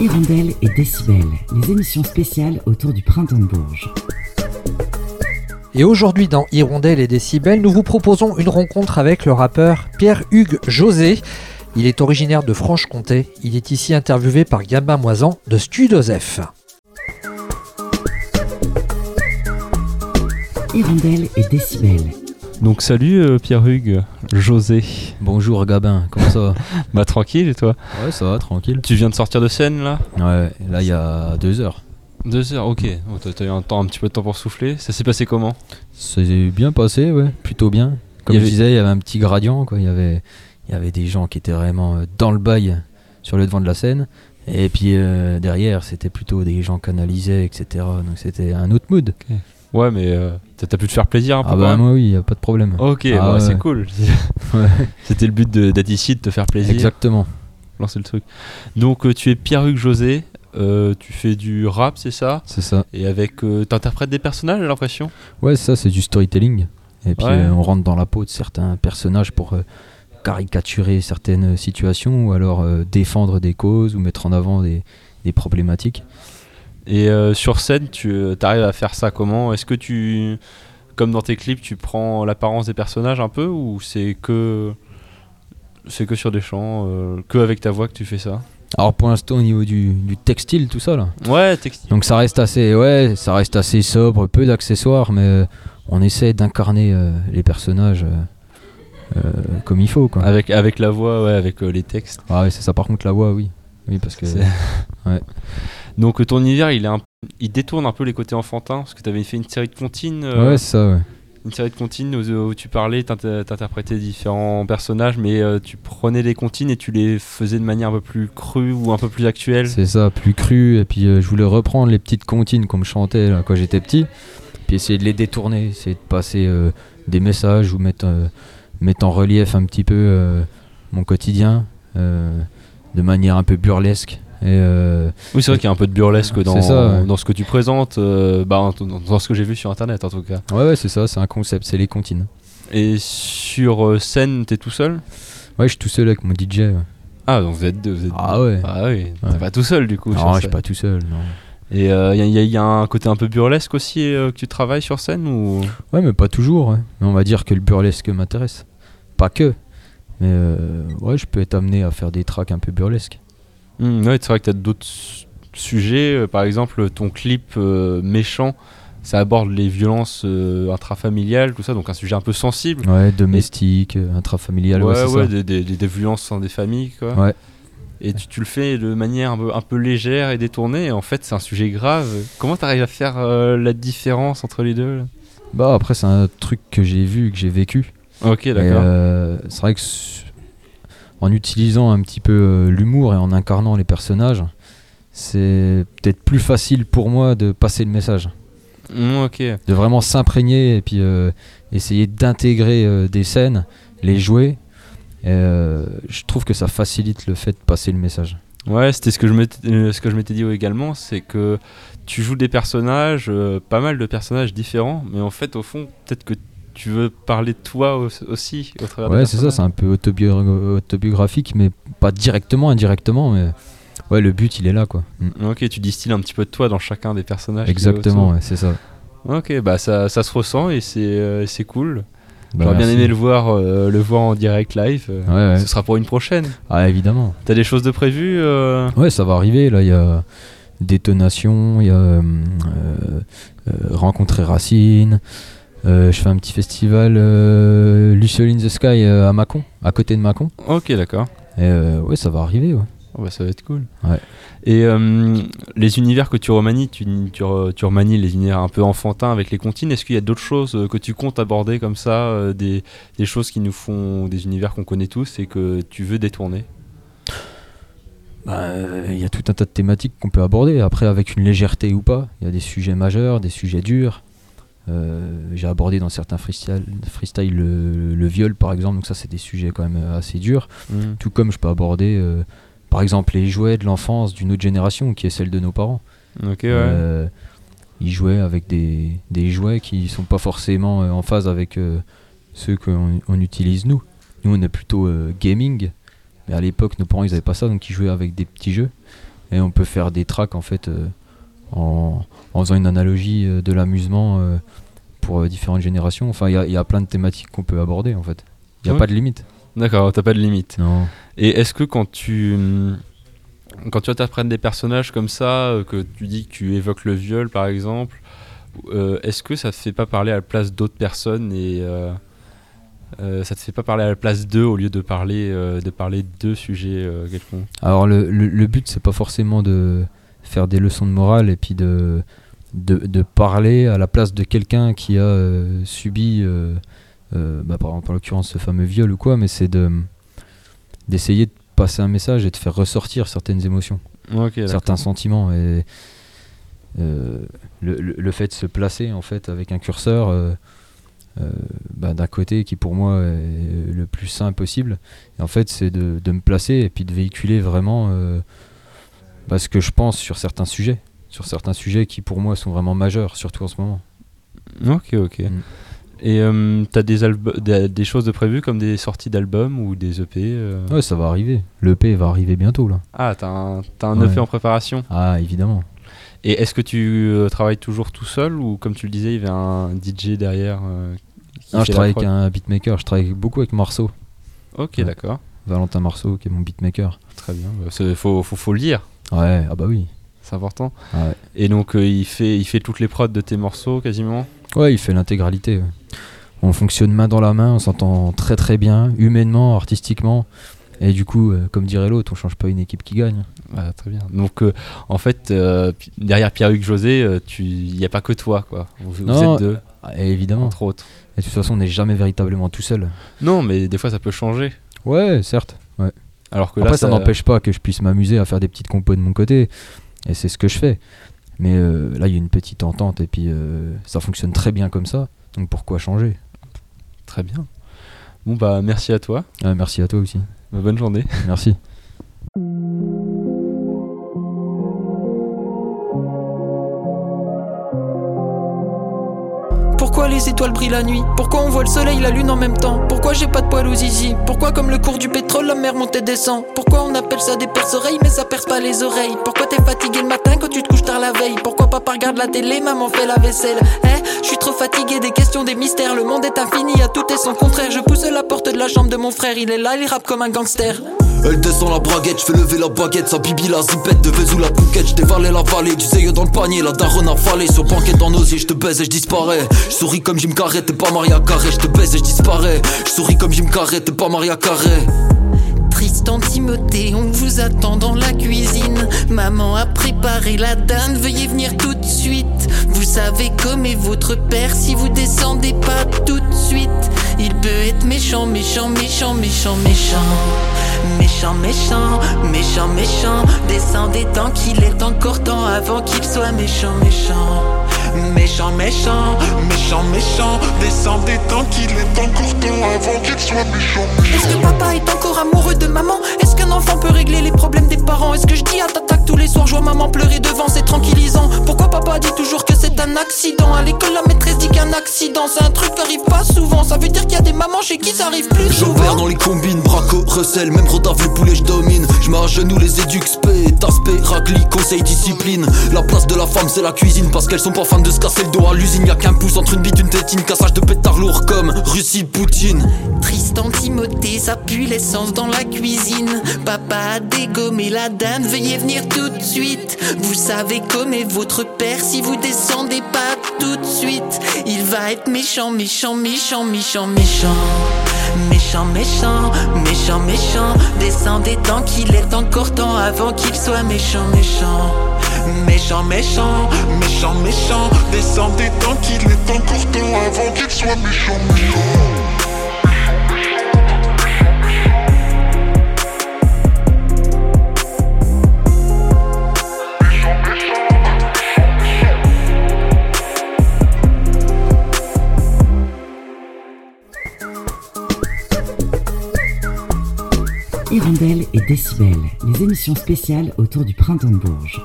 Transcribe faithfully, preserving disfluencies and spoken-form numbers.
Hirondelles et Décibels, les émissions spéciales autour du Printemps de Bourges. Et aujourd'hui dans Hirondelles et Décibels, nous vous proposons une rencontre avec le rappeur Pierre-Hugues José. Il est originaire de Franche-Comté. Il est ici interviewé par Gabin Moisan de Studio Z E F. Hirondelles et Décibels. Donc salut euh, Pierre-Hugues José. Bonjour Gabin, comment ça va? Bah tranquille et toi? Ouais, ça va, tranquille. Tu viens de sortir de scène là? Ouais, là il y a deux heures. Deux heures, ok. Oh, t'as, t'as eu un, temps, un petit peu de temps pour souffler. Ça s'est passé comment? Ça s'est bien passé, ouais, plutôt bien. Comme avait... je disais, il y avait un petit gradient, quoi. Il y avait, il y avait des gens qui étaient vraiment dans le bail sur le devant de la scène. Et puis euh, derrière, c'était plutôt des gens canalisés, et cetera. Donc c'était un autre mood. Okay. Ouais, mais euh, t'as, t'as pu te faire plaisir un peu? Ah bah moi oui, y a pas de problème. Ok, ah, bah, ouais. C'est cool. C'était le but de, d'être ici, de te faire plaisir. Exactement. Lancer le truc. Donc euh, tu es Pierre-Hugues José, euh, tu fais du rap, c'est ça? C'est ça. Et avec, euh, t'interprètes des personnages, j'ai l'impression? Ouais, ça c'est du storytelling. Et puis ouais. euh, on rentre dans la peau de certains personnages pour euh, caricaturer certaines situations ou alors euh, défendre des causes ou mettre en avant des, des problématiques. Et euh, sur scène, tu euh, arrives à faire ça comment? Est-ce que tu, comme dans tes clips, tu prends l'apparence des personnages un peu, ou c'est que, c'est que sur des chants, euh, que avec ta voix que tu fais ça? Alors pour l'instant, au niveau du, du textile, tout ça là. Ouais, textile. Donc ça reste assez, ouais, ça reste assez sobre, peu d'accessoires, mais euh, on essaie d'incarner euh, les personnages euh, euh, comme il faut, quoi. Avec avec la voix, ouais, avec euh, les textes. Ah ouais, c'est ça. Par contre, la voix, oui, oui, parce que. C'est... ouais. Donc ton univers, il, est un... il détourne un peu les côtés enfantins, parce que tu avais fait une série de comptines. Euh... Ouais, ça, ouais. Une série de comptines où, où tu parlais, t'inter- t'interprétais différents personnages, mais euh, tu prenais les comptines et tu les faisais de manière un peu plus crue ou un peu plus actuelle. C'est ça, plus crue. Et puis euh, je voulais reprendre les petites comptines qu'on me chantait là, quand j'étais petit, puis essayer de les détourner, essayer de passer euh, des messages ou mettre, euh, mettre en relief un petit peu euh, mon quotidien euh, de manière un peu burlesque. Et euh, oui, c'est vrai qu'il y a un peu de burlesque dans, ça, ouais. dans ce que tu présentes, euh, bah, dans, dans ce que j'ai vu sur internet en tout cas. Ouais, ouais, c'est ça, c'est un concept, c'est les comptines. Et sur euh, scène, t'es tout seul? Ouais, je suis tout seul avec mon D J. Ouais. Ah, donc vous êtes deux, vous êtes Ah deux. ouais. Ah oui, ouais. T'es pas tout seul du coup? Non, je suis pas tout seul, non. Et il euh, y, y, y a un côté un peu burlesque aussi euh, que tu travailles sur scène ou... Ouais, mais pas toujours, ouais. Mais on va dire que le burlesque m'intéresse. Pas que, mais euh, ouais, je peux être amené à faire des tracks un peu burlesques. Mmh, ouais, c'est vrai que tu as d'autres su- sujets, euh, par exemple ton clip euh, méchant, ça aborde les violences euh, intrafamiliales, tout ça, donc un sujet un peu sensible. Ouais, domestique, et... intrafamilial, ouais, ouais, c'est ouais, ça. Des, des, des violences sans des familles, quoi. Ouais. Et tu, tu le fais de manière un peu, un peu légère et détournée, et en fait c'est un sujet grave. Comment tu arrives à faire euh, la différence entre les deux là? Bah après c'est un truc que j'ai vu, que j'ai vécu. Ok, d'accord. Et, euh, c'est vrai que... C- en utilisant un petit peu euh, l'humour et en incarnant les personnages, c'est peut-être plus facile pour moi de passer le message. Mmh, okay. De vraiment s'imprégner et puis euh, essayer d'intégrer euh, des scènes, les jouer. Et, euh, je trouve que ça facilite le fait de passer le message. Ouais, c'était ce que je m'étais, ce que je m'étais dit également, c'est que tu joues des personnages, euh, pas mal de personnages différents, mais en fait, au fond, peut-être que tu veux parler de toi aussi au travers? Ouais, c'est ça, c'est un peu autobiographique, mais pas directement, indirectement, mais ouais, le but il est là, quoi. Ok, tu distilles un petit peu de toi dans chacun des personnages. Exactement, ouais, c'est ça. Ok, bah ça, ça se ressent et c'est, euh, c'est cool. Bah, j'aurais merci. bien aimé le voir, euh, le voir en direct live. Euh, ouais, ouais. Ce sera pour une prochaine. Ah, évidemment. T'as des choses de prévues euh... Ouais, ça va arriver, là, il y a Détonation, il y a euh, euh, Rencontrer Racine. Euh, je fais un petit festival euh, Lucy in the Sky euh, à Mâcon, à côté de Mâcon. Ok, d'accord. Et euh, ouais, ça va arriver, ouais. Oh bah ça va être cool. Ouais. Et euh, les univers que tu remanies, tu, tu, tu remanies les univers un peu enfantins avec les comptines. Est-ce qu'il y a d'autres choses que tu comptes aborder comme ça, euh, des, des choses qui nous font des univers qu'on connaît tous et que tu veux détourner? Bah, il y a tout un tas de thématiques qu'on peut aborder. Après, avec une légèreté ou pas, il y a des sujets majeurs, des sujets durs. Euh, j'ai abordé dans certains freestyle, freestyle le, le viol par exemple, donc ça c'est des sujets quand même assez durs. Mmh. Tout comme je peux aborder euh, par exemple les jouets de l'enfance d'une autre génération qui est celle de nos parents. Okay, ouais. euh, ils jouaient avec des, des jouets qui sont pas forcément euh, en phase avec euh, ceux qu'on on utilise nous. Nous on est plutôt euh, gaming, mais à l'époque nos parents ils avaient pas ça, donc ils jouaient avec des petits jeux. et on peut faire des tracks en fait euh, en, en faisant une analogie euh, de l'amusement euh, pour euh, différentes générations. Enfin, il y, y a plein de thématiques qu'on peut aborder en fait. Il n'y a ouais. pas de limite. D'accord, t'as pas de limite. Non. Et est-ce que quand tu quand tu interprètes des personnages comme ça, que tu dis que tu évoques le viol par exemple, euh, est-ce que ça te fait pas parler à la place d'autres personnes et euh, euh, ça te fait pas parler à la place d'eux au lieu de parler euh, de parler de sujets euh, quelconques? Alors le, le le but c'est pas forcément de faire des leçons de morale et puis de de, de parler à la place de quelqu'un qui a euh, subi euh, Euh, bah, par, par l'occurrence ce fameux viol ou quoi, mais c'est de, d'essayer de passer un message et de faire ressortir certaines émotions, okay, certains sentiments, et euh, le, le, le fait de se placer en fait avec un curseur euh, euh, bah, d'un côté qui pour moi est le plus sain possible, et en fait c'est de, de me placer et puis de véhiculer vraiment euh, bah, ce que je pense sur certains sujets sur certains sujets qui pour moi sont vraiment majeurs, surtout en ce moment. Ok, ok. Mm. Et euh, t'as des, albu- des, des choses de prévues comme des sorties d'albums ou des E P euh... Ouais, ça va arriver. L'E P va arriver bientôt là. Ah, t'as un, t'as un ouais. E P en préparation. Ah, évidemment. Et est-ce que tu euh, travailles toujours tout seul ou comme tu le disais, il y avait un D J derrière euh, Non, je travaille avec un beatmaker. Je travaille beaucoup avec Marceau. Ok, ouais. D'accord. Valentin Marceau qui est mon beatmaker. Très bien. Il faut, faut, faut le dire. Ouais, ah bah oui. C'est important. Ah ouais. Et donc euh, il, fait, il fait toutes les prods de tes morceaux quasiment? Ouais, il fait l'intégralité. On fonctionne main dans la main, on s'entend très très bien, humainement, artistiquement. Et du coup, euh, comme dirait l'autre, on change pas une équipe qui gagne. Ah, très bien. Donc euh, en fait, euh, p- derrière Pierre-Hugues José, euh, tu... y a pas que toi, quoi. Vous, non, vous êtes deux. Ah, évidemment. Entre autres. Et de toute façon, on n'est jamais véritablement tout seul. Non, mais des fois, ça peut changer. Ouais, certes. Ouais. Alors que après, là, ça, ça n'empêche pas que je puisse m'amuser à faire des petites compos de mon côté. Et c'est ce que je fais. Mais euh, là, il y a une petite entente et puis euh, ça fonctionne très bien comme ça. Donc pourquoi changer? Très bien. Bon bah merci à toi. Ah, merci à toi aussi. Bah, bonne journée. Merci. Pourquoi les étoiles brillent la nuit? Pourquoi on voit le soleil, la lune en même temps? Pourquoi j'ai pas de poils aux zizi? Pourquoi comme le cours du pétrole, la mer monte et descend? Pourquoi on appelle ça des perce-oreilles, mais ça perce pas les oreilles? Pourquoi t'es fatigué le matin quand tu te couches tard la veille? Pourquoi papa regarde la télé, maman fait la vaisselle? Hein, je suis trop fatigué des questions, des mystères. Le monde est infini, à tout et son contraire. Je pousse la porte de la chambre de mon frère. Il est là, il rappe comme un gangster. Elle descend la braguette, je fais lever la baguette. Sa bibi, la zipette, de Vézou, la bouquette. Je dévalais la vallée, du zéyo dans le panier. La daronne affalée, sur banquette en osier. Je te baise et je disparais. Je souris comme Jim Carrey, t'es pas Maria Carré. Je te baise et je disparais. Je souris comme Jim Carrey, t'es pas Maria Carré. Tristan, Timothée, on vous attend dans la cuisine. Maman a préparé la dinde, veuillez venir tout de suite. Vous savez comme est votre père si vous descendez pas tout de suite. Il peut être méchant, méchant, méchant, méchant, méchant. Méchant, méchant, méchant, méchant. Descendez tant qu'il est encore temps avant qu'il soit méchant, méchant. Méchant, méchant, méchant, méchant. Descendez tant qu'il est encore temps avant qu'il soit méchant, méchant. Est-ce que papa est encore amoureux de maman? Est-ce qu'un enfant peut régler les problèmes des parents? Est-ce que je dis à tatac tous les soirs? Je vois maman pleurer devant, c'est tranquillisant. Pourquoi papa dit toujours que c'est un accident? À l'école la maîtresse dit qu'un accident c'est un truc qui arrive pas souvent. Ça veut dire qu'il y a des mamans chez qui ça arrive plus souvent. J'opère dans les combines, braco, recel, même retave les poulets je domine. Je mets à genoux les éduxpé, taspé, racli, conseil, discipline. La place de la femme c'est la cuisine, parce qu'elles sont pas fans de se casser le dos à l'usine. Y'a qu'un pouce entre une bite, une tétine, cassage de pétard lourd comme Russie, Poutine. Tristan, Timothée, ça pue l'essence dans la cuisine. Papa a dégommé la dame, veuillez venir tout de suite. Vous savez comme est votre père si vous descendez pas tout de suite. Il va être méchant, méchant, méchant, méchant, méchant. Méchant, méchant, méchant, méchant. Descendez tant qu'il est encore temps avant qu'il soit méchant, méchant. Méchant, méchant, méchant, méchant. Descendez tant qu'il est encore temps avant qu'il soit méchant, méchant. Hirondelles et Décibels, les émissions spéciales autour du Printemps de Bourges.